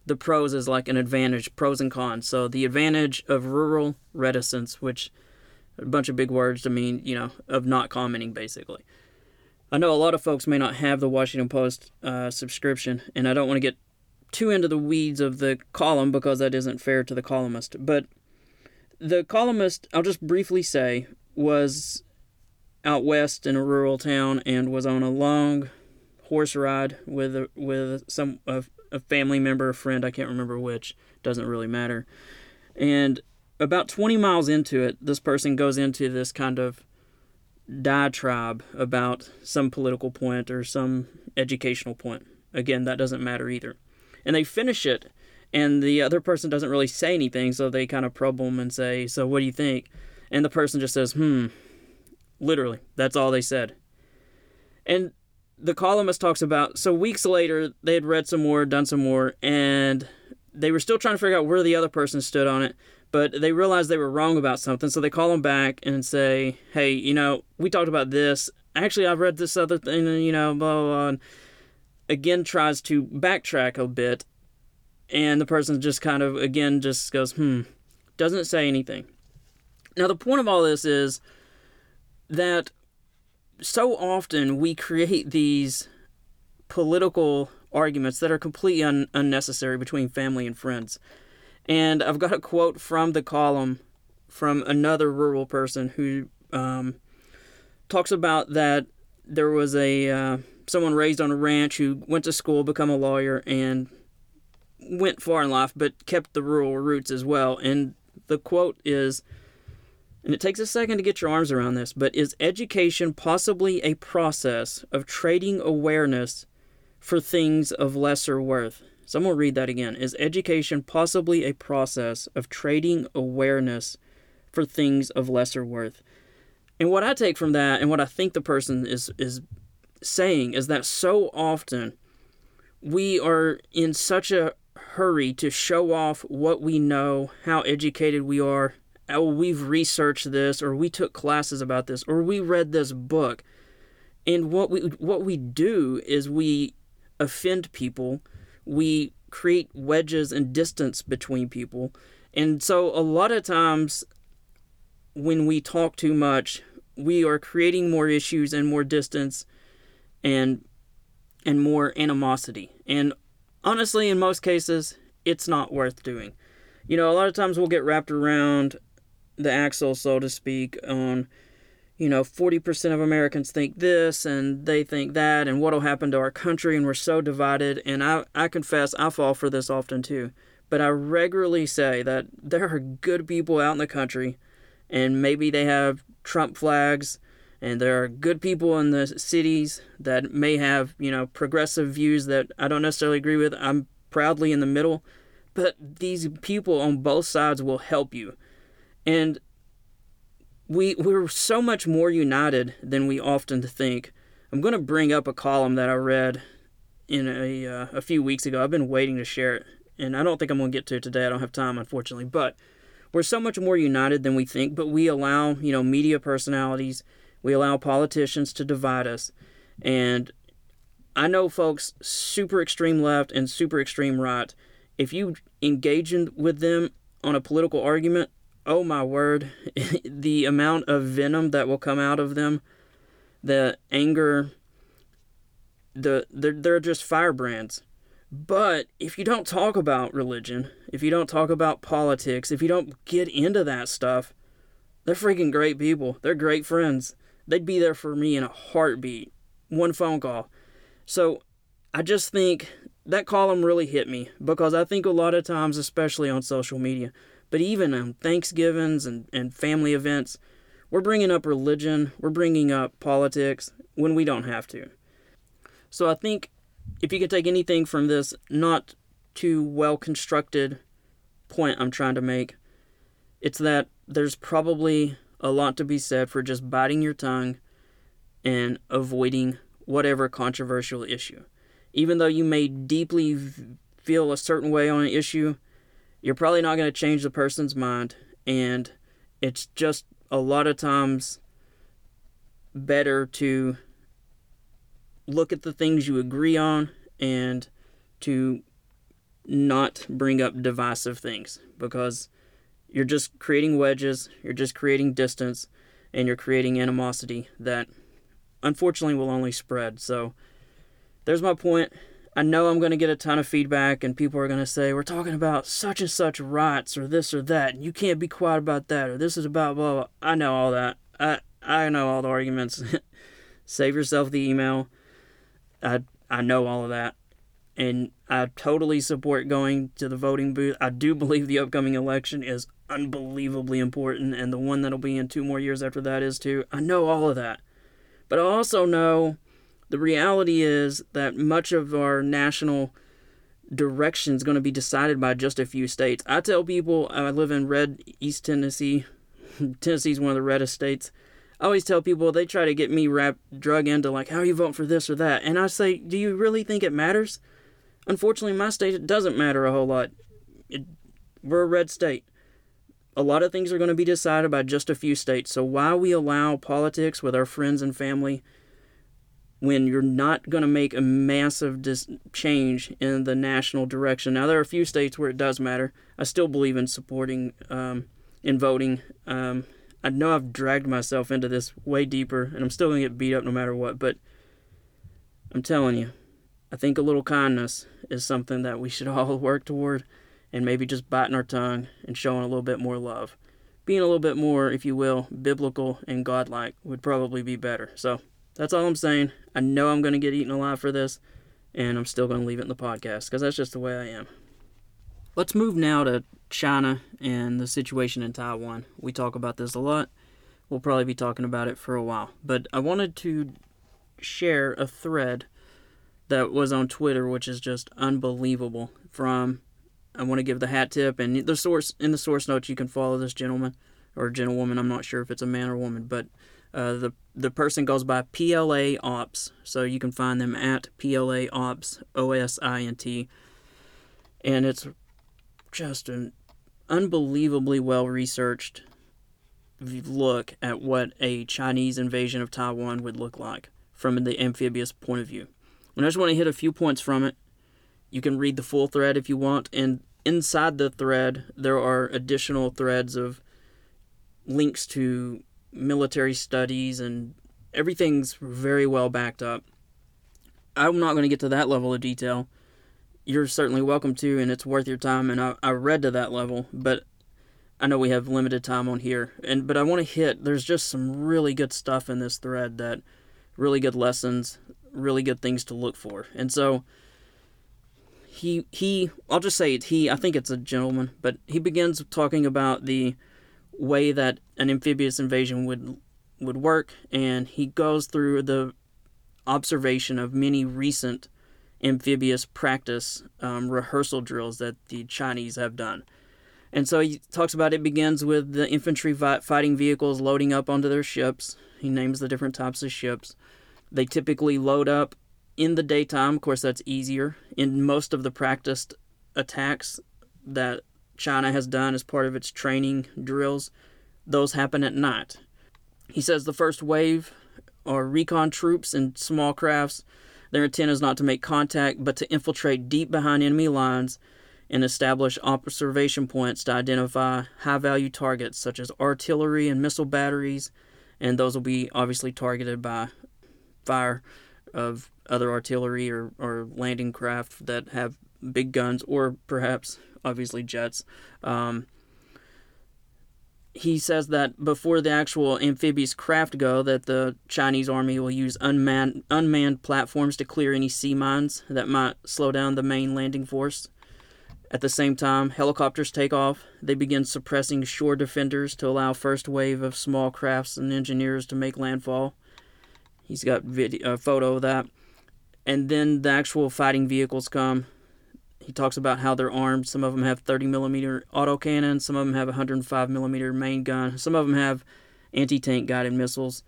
the pros is like an advantage, pros and cons. So the advantage of rural reticence, which a bunch of big words to mean, you know, of not commenting basically. I know a lot of folks may not have the Washington Post subscription, and I don't want to get too into the weeds of the column because that isn't fair to the columnist. But the columnist, I'll just briefly say, was out west in a rural town and was on a long horse ride with a family member, a friend, I can't remember which, doesn't really matter. And about 20 miles into it, this person goes into this kind of diatribe about some political point or some educational point. Again, that doesn't matter either. And they finish it, and the other person doesn't really say anything, so they kind of probe them and say, so what do you think? And the person just says, literally, that's all they said. And the columnist talks about, so weeks later, they had read some more, done some more, and they were still trying to figure out where the other person stood on it, but they realized they were wrong about something, so they call them back and say, hey, you know, we talked about this. Actually, I've read this other thing, you know, blah, blah, blah. And again, tries to backtrack a bit, and the person just kind of, again, just goes, doesn't say anything. Now, the point of all this is that so often we create these political arguments that are completely unnecessary between family and friends. And I've got a quote from the column from another rural person who talks about that there was a someone raised on a ranch who went to school, become a lawyer, and went far in life, but kept the rural roots as well. And the quote is, and it takes a second to get your arms around this, but is education possibly a process of trading awareness for things of lesser worth? So I'm going to read that again. Is education possibly a process of trading awareness for things of lesser worth? And what I take from that, and what I think the person is saying, is that so often we are in such a hurry to show off what we know, how educated we are, oh, we've researched this, or we took classes about this, or we read this book. And what we do is we offend people. We create wedges and distance between people. And so a lot of times when we talk too much, we are creating more issues and more distance and more animosity. And honestly, in most cases, it's not worth doing. You know, a lot of times we'll get wrapped around the axle, so to speak, on, you know, 40% of Americans think this and they think that, and what'll happen to our country, and we're so divided. And I confess, I fall for this often too. But I regularly say that there are good people out in the country, and maybe they have Trump flags, and there are good people in the cities that may have, you know, progressive views that I don't necessarily agree with. I'm proudly in the middle. But these people on both sides will help you. And we're so much more united than we often think. I'm going to bring up a column that I read in a few weeks ago. I've been waiting to share it, and I don't think I'm going to get to it today. I don't have time, unfortunately. But we're so much more united than we think, but we allow, you know, media personalities, we allow politicians to divide us. And I know folks, super extreme left and super extreme right, if you engage with them on a political argument, oh my word, the amount of venom that will come out of them, the anger, they're just firebrands. But if you don't talk about religion, if you don't talk about politics, if you don't get into that stuff, they're freaking great people. They're great friends. They'd be there for me in a heartbeat, one phone call. So I just think that column really hit me, because I think a lot of times, especially on social media, but even on Thanksgivings and family events, we're bringing up religion, we're bringing up politics when we don't have to. So I think if you could take anything from this not too well-constructed point I'm trying to make, it's that there's probably a lot to be said for just biting your tongue and avoiding whatever controversial issue. Even though you may deeply feel a certain way on an issue, you're probably not going to change the person's mind, and it's just a lot of times better to look at the things you agree on and to not bring up divisive things, because you're just creating wedges, you're just creating distance, and you're creating animosity that unfortunately will only spread. So there's my point. I know I'm going to get a ton of feedback, and people are going to say, we're talking about such and such rights or this or that, and you can't be quiet about that, or this is about blah, blah. I know all that. I know all the arguments. Save yourself the email. I know all of that, and I totally support going to the voting booth. I do believe the upcoming election is unbelievably important, and the one that'll be in 2 more years after that is too. I know all of that, but I also know the reality is that much of our national direction is going to be decided by just a few states. I tell people, I live in red East Tennessee. Tennessee's one of the reddest states. I always tell people, they try to get me drug into like, how are you voting for this or that? And I say, do you really think it matters? Unfortunately, in my state, it doesn't matter a whole lot. We're a red state. A lot of things are going to be decided by just a few states. So why we allow politics with our friends and family when you're not going to make a massive change in the national direction? Now, there are a few states where it does matter. I still believe in supporting, in voting. I know I've dragged myself into this way deeper, and I'm still going to get beat up no matter what, but I'm telling you, I think a little kindness is something that we should all work toward, and maybe just biting our tongue and showing a little bit more love. Being a little bit more, if you will, biblical and godlike would probably be better. So that's all I'm saying. I know I'm going to get eaten alive for this, and I'm still going to leave it in the podcast, because that's just the way I am. Let's move now to China and the situation in Taiwan. We talk about this a lot. We'll probably be talking about it for a while. But I wanted to share a thread that was on Twitter, which is just unbelievable. I want to give the hat tip, and the source in the source notes you can follow this gentleman or gentlewoman. I'm not sure if it's a man or woman, but the person goes by PLA ops. So you can find them at PLA ops, O-S-I-N-T. And it's just an unbelievably well-researched look at what a Chinese invasion of Taiwan would look like from the amphibious point of view. And I just want to hit a few points from it. You can read the full thread if you want, and inside the thread, there are additional threads of links to military studies, and everything's very well backed up. I'm not going to get to that level of detail. You're certainly welcome to, and it's worth your time, and I read to that level, but I know we have limited time on here. But I want to hit, there's just some really good stuff in this thread, that really good lessons, really good things to look for. And so he I'll just say I think it's a gentleman, but he begins talking about the way that an amphibious invasion would work, and he goes through the observation of many recent amphibious practice rehearsal drills that the Chinese have done. And so he talks about it begins with the infantry fighting vehicles loading up onto their ships. He names the different types of ships. They typically load up in the daytime. Of course, that's easier. In most of the practiced attacks that China has done as part of its training drills, those happen at night. He says the first wave are recon troops and small crafts. Their intent is not to make contact, but to infiltrate deep behind enemy lines and establish observation points to identify high-value targets such as artillery and missile batteries, and those will be obviously targeted by fire of other artillery or landing craft that have big guns or perhaps, obviously, jets. He says that before the actual amphibious craft go, that the Chinese army will use unmanned platforms to clear any sea mines that might slow down the main landing force. At the same time, helicopters take off. They begin suppressing shore defenders to allow first wave of small crafts and engineers to make landfall. He's got a photo of that. And then the actual fighting vehicles come. He talks about how they're armed. Some of them have 30mm autocannons. Some of them have 105mm main gun. Some of them have anti-tank guided missiles.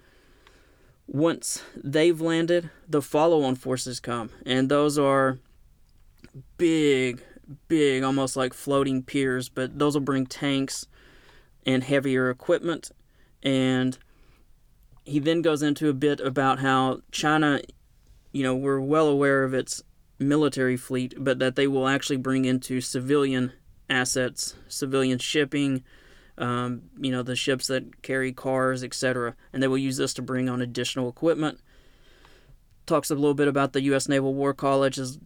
Once they've landed, the follow-on forces come. And those are big, almost like floating piers, but those will bring tanks and heavier equipment. And he then goes into a bit about how China, we're well aware of its military fleet, but that they will actually bring into civilian assets, civilian shipping, the ships that carry cars, etc. And they will use this to bring on additional equipment. Talks a little bit about the U.S. Naval War College is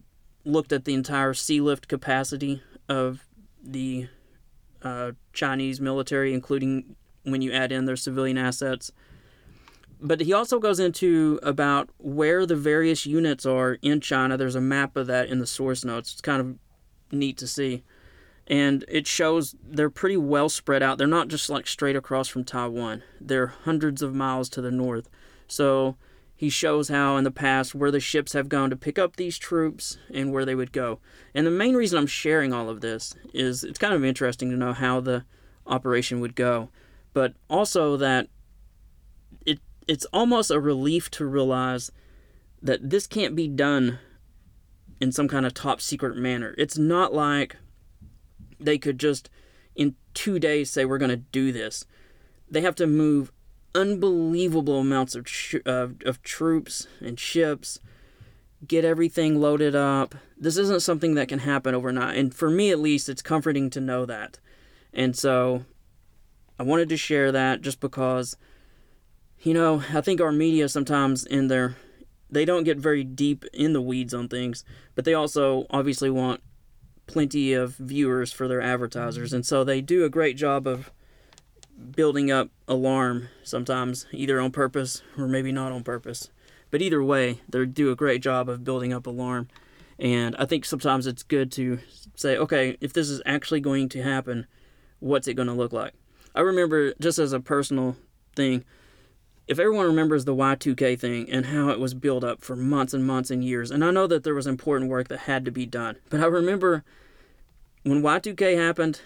looked at the entire sea lift capacity of the Chinese military, including when you add in their civilian assets. But he also goes into about where the various units are in China. There's a map of that in the source notes. It's kind of neat to see. And it shows they're pretty well spread out. They're not just like straight across from Taiwan. They're hundreds of miles to the north. So he shows how in the past where the ships have gone to pick up these troops and where they would go. And the main reason I'm sharing all of this is it's kind of interesting to know how the operation would go. But also that it's almost a relief to realize that this can't be done in some kind of top secret manner. It's not like they could just in 2 days say we're going to do this. They have to move unbelievable amounts of troops and ships, get everything loaded up. This isn't something that can happen overnight, and for me at least, it's comforting to know that. And so I wanted to share that just because, I think our media sometimes they don't get very deep in the weeds on things, but they also obviously want plenty of viewers for their advertisers, and so they do a great job of building up alarm sometimes, either on purpose or maybe not on purpose. But either way, they do a great job of building up alarm. And I think sometimes it's good to say, okay, if this is actually going to happen, what's it going to look like? I remember, just as a personal thing, if everyone remembers the Y2K thing and how it was built up for months and months and years, and I know that there was important work that had to be done, but I remember when Y2K happened,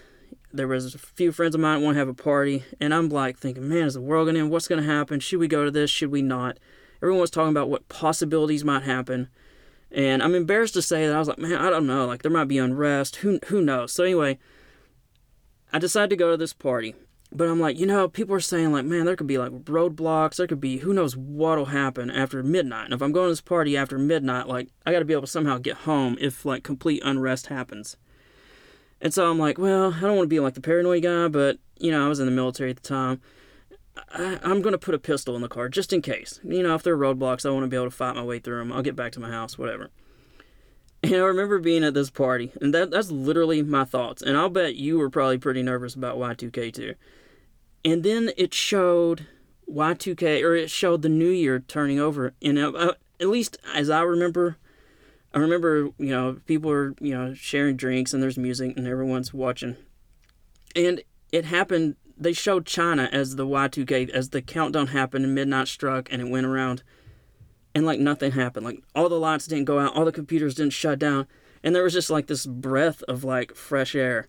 there was a few friends of mine want to have a party, and I'm like thinking, man, is the world going to end? What's going to happen? Should we go to this? Should we not? Everyone was talking about what possibilities might happen, and I'm embarrassed to say that I was like, man, I don't know. Like, there might be unrest. Who knows? So anyway, I decided to go to this party, but I'm like, people are saying like, man, there could be like roadblocks. There could be who knows what'll happen after midnight. And if I'm going to this party after midnight, like I got to be able to somehow get home if like complete unrest happens. And so I'm like, well, I don't want to be like the paranoid guy, but, I was in the military at the time. I'm going to put a pistol in the car just in case. You know, if there are roadblocks, I want to be able to fight my way through them. I'll get back to my house, whatever. And I remember being at this party, and that's literally my thoughts. And I'll bet you were probably pretty nervous about Y2K too. And then it showed Y2K, or it showed the new year turning over. And at least as I remember, you know, people are, you know, sharing drinks and there's music and everyone's watching. And it happened, they showed China as the Y2K, as the countdown happened and midnight struck and it went around. And, like, nothing happened. Like, all the lights didn't go out. All the computers didn't shut down. And there was just, like, this breath of, like, fresh air.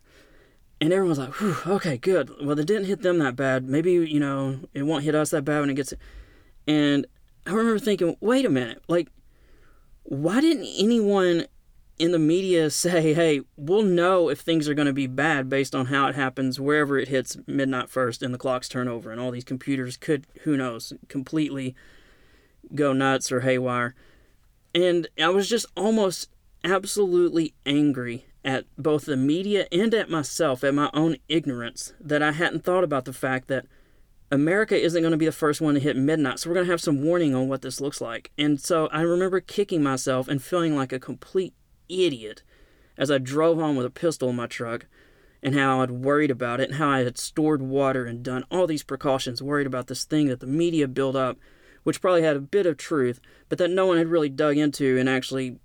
And everyone was like, whew, okay, good. Well, it didn't hit them that bad. Maybe, you know, it won't hit us that bad when it gets... And I remember thinking, wait a minute. Like, why didn't anyone in the media say, hey, we'll know if things are going to be bad based on how it happens wherever it hits midnight first and the clocks turn over and all these computers could, who knows, completely... go nuts or haywire. And I was just almost absolutely angry at both the media and at myself, at my own ignorance, that I hadn't thought about the fact that America isn't going to be the first one to hit midnight, so we're going to have some warning on what this looks like. And so I remember kicking myself and feeling like a complete idiot as I drove home with a pistol in my truck, and how I'd worried about it, and how I had stored water and done all these precautions, worried about this thing that the media built up, which probably had a bit of truth, but that no one had really dug into and actually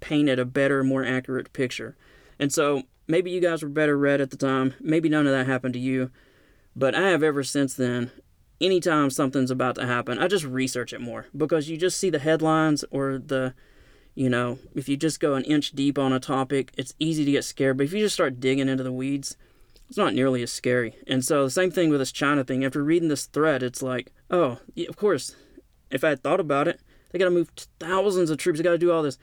painted a better, more accurate picture. And so maybe you guys were better read at the time. Maybe none of that happened to you. But I have ever since then, anytime something's about to happen, I just research it more, because you just see the headlines or the, you know, if you just go an inch deep on a topic, it's easy to get scared. But if you just start digging into the weeds, it's not nearly as scary. And so the same thing with this China thing. After reading this thread, it's like, oh, yeah, of course, if I had thought about it, they got to move thousands of troops. They got to do all this.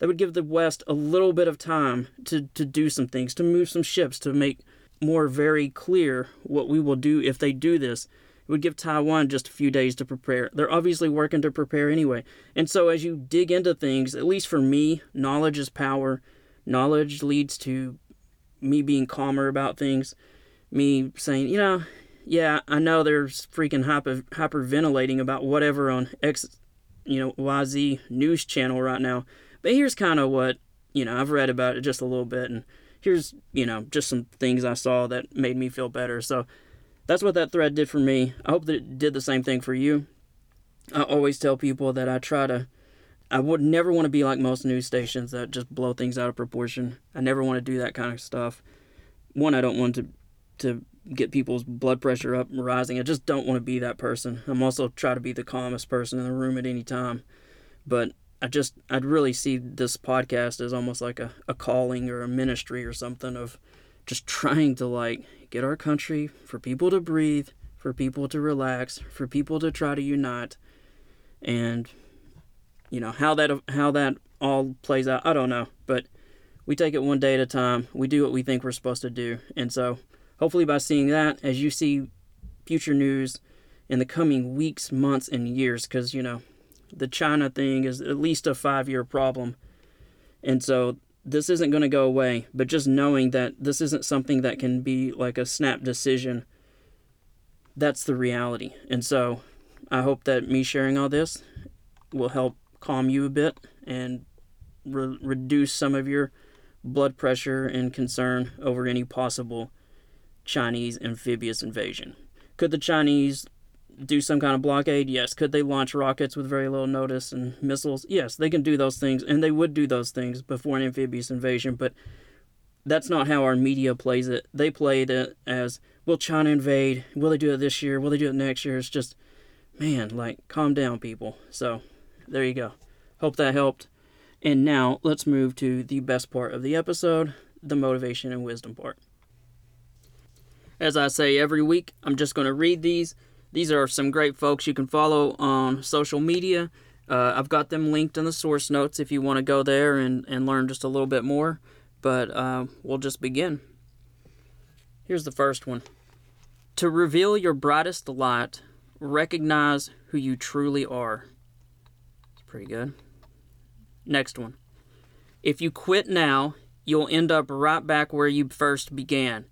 That would give the West a little bit of time to do some things, to move some ships, to make more very clear what we will do if they do this. It would give Taiwan just a few days to prepare. They're obviously working to prepare anyway. And so as you dig into things, at least for me, knowledge is power. Knowledge leads to me being calmer about things, me saying, you know, yeah, I know they're freaking hyperventilating about whatever on X, you know, YZ news channel right now, but here's kind of what, you know, I've read about it just a little bit, and here's, you know, just some things I saw that made me feel better. So that's what that thread did for me. I hope that it did the same thing for you. I always tell people that I would never want to be like most news stations that just blow things out of proportion. I never want to do that kind of stuff. One, I don't want to get people's blood pressure up and rising. I just don't want to be that person. I'm also trying to be the calmest person in the room at any time. But I'd really see this podcast as almost like a calling or a ministry or something of just trying to, like, get our country, for people to breathe, for people to relax, for people to try to unite. And... you know, how that all plays out, I don't know. But we take it one day at a time. We do what we think we're supposed to do. And so hopefully by seeing that, as you see future news in the coming weeks, months, and years, because, you know, the China thing is at least a 5-year problem. And so this isn't going to go away. But just knowing that this isn't something that can be like a snap decision, that's the reality. And so I hope that me sharing all this will help calm you a bit and reduce some of your blood pressure and concern over any possible Chinese amphibious invasion. Could the Chinese do some kind of blockade? Yes. Could they launch rockets with very little notice and missiles? Yes, they can do those things, and they would do those things before an amphibious invasion, but that's not how our media plays it. They played it as, will China invade? Will they do it this year? Will they do it next year? It's just, man, like, calm down, people. So... there you go. Hope that helped. And now let's move to the best part of the episode, the motivation and wisdom part. As I say every week, I'm just going to read these. These are some great folks you can follow on social media. I've got them linked in the source notes if you want to go there and learn just a little bit more. But we'll just begin. Here's the first one. To reveal your brightest light, recognize who you truly are. Pretty good. Next one. If you quit now, you'll end up right back where you first began.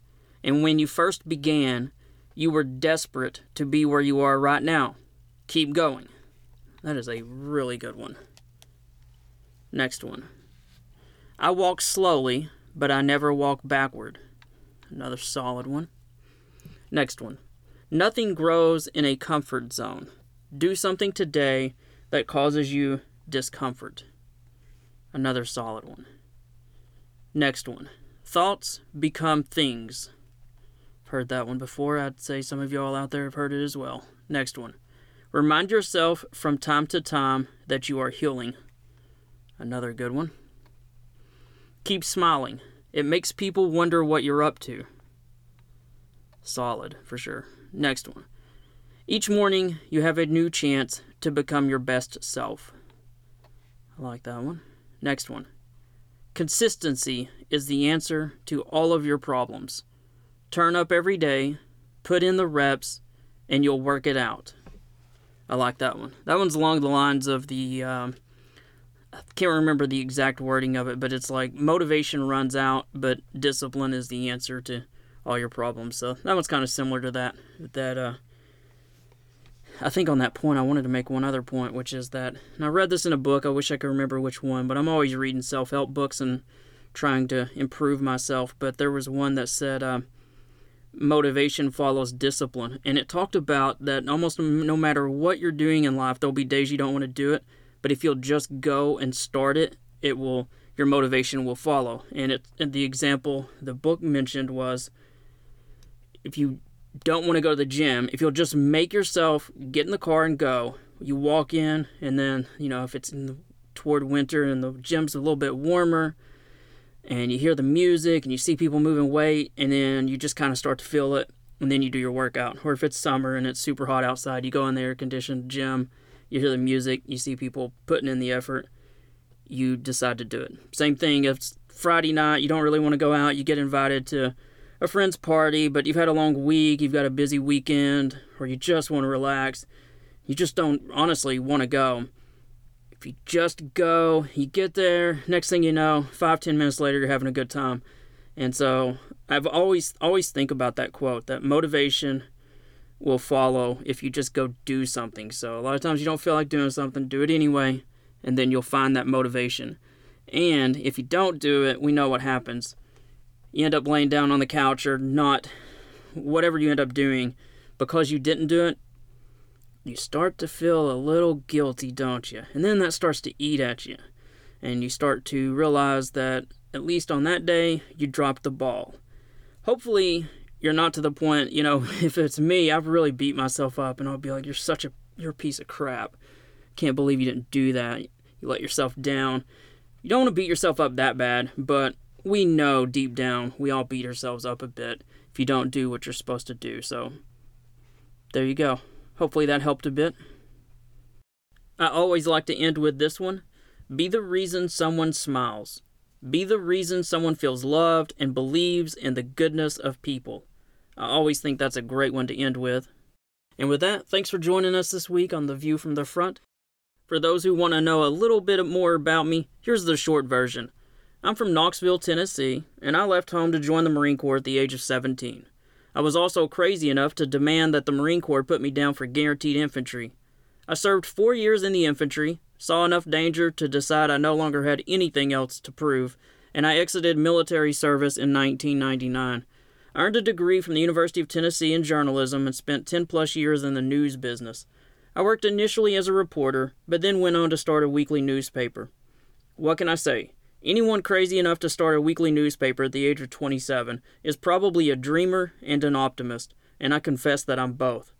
And when you first began, You were desperate to be where you are right now. Keep going. That is a really good one. Next one. I walk slowly, but I never walk backward. Another solid one. Next one. Nothing grows in a comfort zone. Do something today that causes you discomfort. Another solid one. Next one. Thoughts become things. I've heard that one before. I'd say some of y'all out there have heard it as well. Next one. Remind yourself from time to time that you are healing. Another good one. Keep smiling. It makes people wonder what you're up to. Solid, for sure. Next one. Each morning, you have a new chance to become your best self. I like that one. Next one. Consistency is the answer to all of your problems. Turn up every day, put in the reps, and you'll work it out. I like that one. That one's along the lines of the... I can't remember the exact wording of it, but it's like motivation runs out, but discipline is the answer to all your problems. So that one's kind of similar to that. I think on that point, I wanted to make one other point, which is that, and I read this in a book, I wish I could remember which one, but I'm always reading self-help books and trying to improve myself. But there was one that said motivation follows discipline. And it talked about that almost no matter what you're doing in life, there'll be days you don't want to do it. But if you'll just go and start it, your motivation will follow. And the example the book mentioned was, if you don't want to go to the gym, if you'll just make yourself get in the car and go, you walk in, and then, if it's toward winter and the gym's a little bit warmer, and you hear the music and you see people moving weight, and then you just kind of start to feel it, and then you do your workout. Or if it's summer and it's super hot outside, you go in the air-conditioned gym, you hear the music, you see people putting in the effort, you decide to do it. Same thing if it's Friday night, you don't really want to go out, you get invited to a friend's party, but you've had a long week, you've got a busy weekend, or you just want to relax, you just don't honestly want to go. If you just go, you get there, next thing you know, 5-10 minutes later, you're having a good time. And so I've always think about that quote, that motivation will follow if you just go do something. So a lot of times you don't feel like doing something, do it anyway, and then you'll find that motivation. And if you don't do it, we know what happens. You end up laying down on the couch or not, whatever you end up doing, because you didn't do it, you start to feel a little guilty, don't you? And then that starts to eat at you. And you start to realize that, at least on that day, you dropped the ball. Hopefully, you're not to the point, if it's me, I've really beat myself up and I'll be like, you're a piece of crap. Can't believe you didn't do that. You let yourself down. You don't want to beat yourself up that bad, but we know deep down, we all beat ourselves up a bit if you don't do what you're supposed to do. So there you go. Hopefully that helped a bit. I always like to end with this one. Be the reason someone smiles. Be the reason someone feels loved and believes in the goodness of people. I always think that's a great one to end with. And with that, thanks for joining us this week on The View from the Front. For those who want to know a little bit more about me, here's the short version. I'm from Knoxville, Tennessee, and I left home to join the Marine Corps at the age of 17. I was also crazy enough to demand that the Marine Corps put me down for guaranteed infantry. I served 4 years in the infantry, saw enough danger to decide I no longer had anything else to prove, and I exited military service in 1999. I earned a degree from the University of Tennessee in journalism and spent 10-plus years in the news business. I worked initially as a reporter, but then went on to start a weekly newspaper. What can I say? Anyone crazy enough to start a weekly newspaper at the age of 27 is probably a dreamer and an optimist, and I confess that I'm both.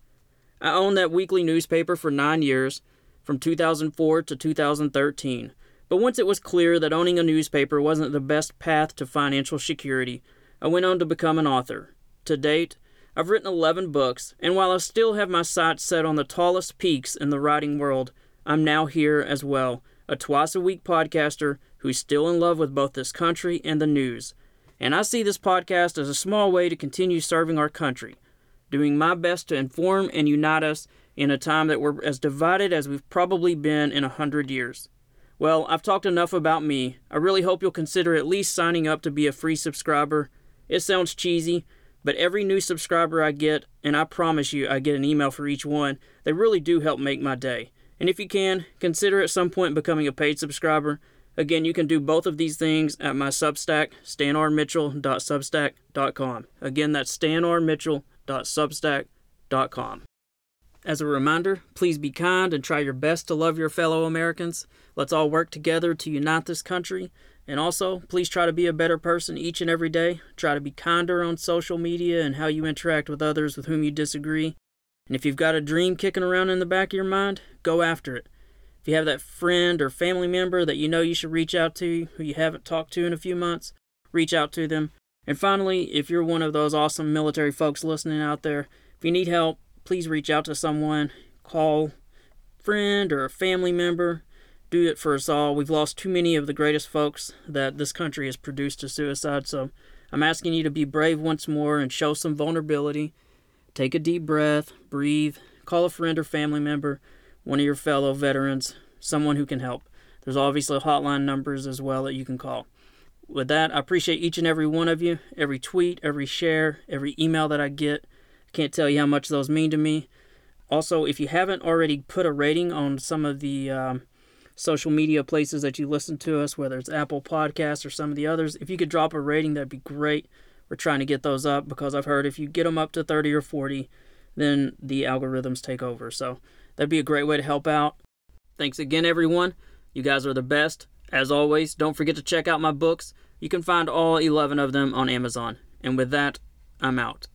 I owned that weekly newspaper for 9 years, from 2004 to 2013, but once it was clear that owning a newspaper wasn't the best path to financial security, I went on to become an author. To date, I've written 11 books, and while I still have my sights set on the tallest peaks in the writing world, I'm now here as well, a twice-a-week podcaster who's still in love with both this country and the news. And I see this podcast as a small way to continue serving our country, doing my best to inform and unite us in a time that we're as divided as we've probably been in 100 years. Well, I've talked enough about me. I really hope you'll consider at least signing up to be a free subscriber. It sounds cheesy, But every new subscriber I get, and I promise you I get an email for each one, they really do help make my day. And if you can, consider at some point becoming a paid subscriber. Again, you can do both of these things at my Substack, stanrmitchell.substack.com. Again, that's stanrmitchell.substack.com. As a reminder, please be kind and try your best to love your fellow Americans. Let's all work together to unite this country. And also, please try to be a better person each and every day. Try to be kinder on social media and how you interact with others with whom you disagree. And if you've got a dream kicking around in the back of your mind, go after it. If you have that friend or family member that you know you should reach out to, who you haven't talked to in a few months, reach out to them. And finally, if you're one of those awesome military folks listening out there, if you need help, please reach out to someone. Call a friend or a family member. Do it for us all. We've lost too many of the greatest folks that this country has produced to suicide, so I'm asking you to be brave once more and show some vulnerability. Take a deep breath, breathe, call a friend or family member, one of your fellow veterans, someone who can help. There's obviously hotline numbers as well that you can call. With that, I appreciate each and every one of you, every tweet, every share, every email that I get. I can't tell you how much those mean to me. Also, if you haven't already put a rating on some of the social media places that you listen to us, whether it's Apple Podcasts or some of the others, if you could drop a rating, that'd be great. We're trying to get those up because I've heard if you get them up to 30 or 40, then the algorithms take over. So that'd be a great way to help out. Thanks again, everyone. You guys are the best. As always, don't forget to check out my books. You can find all 11 of them on Amazon. And with that, I'm out.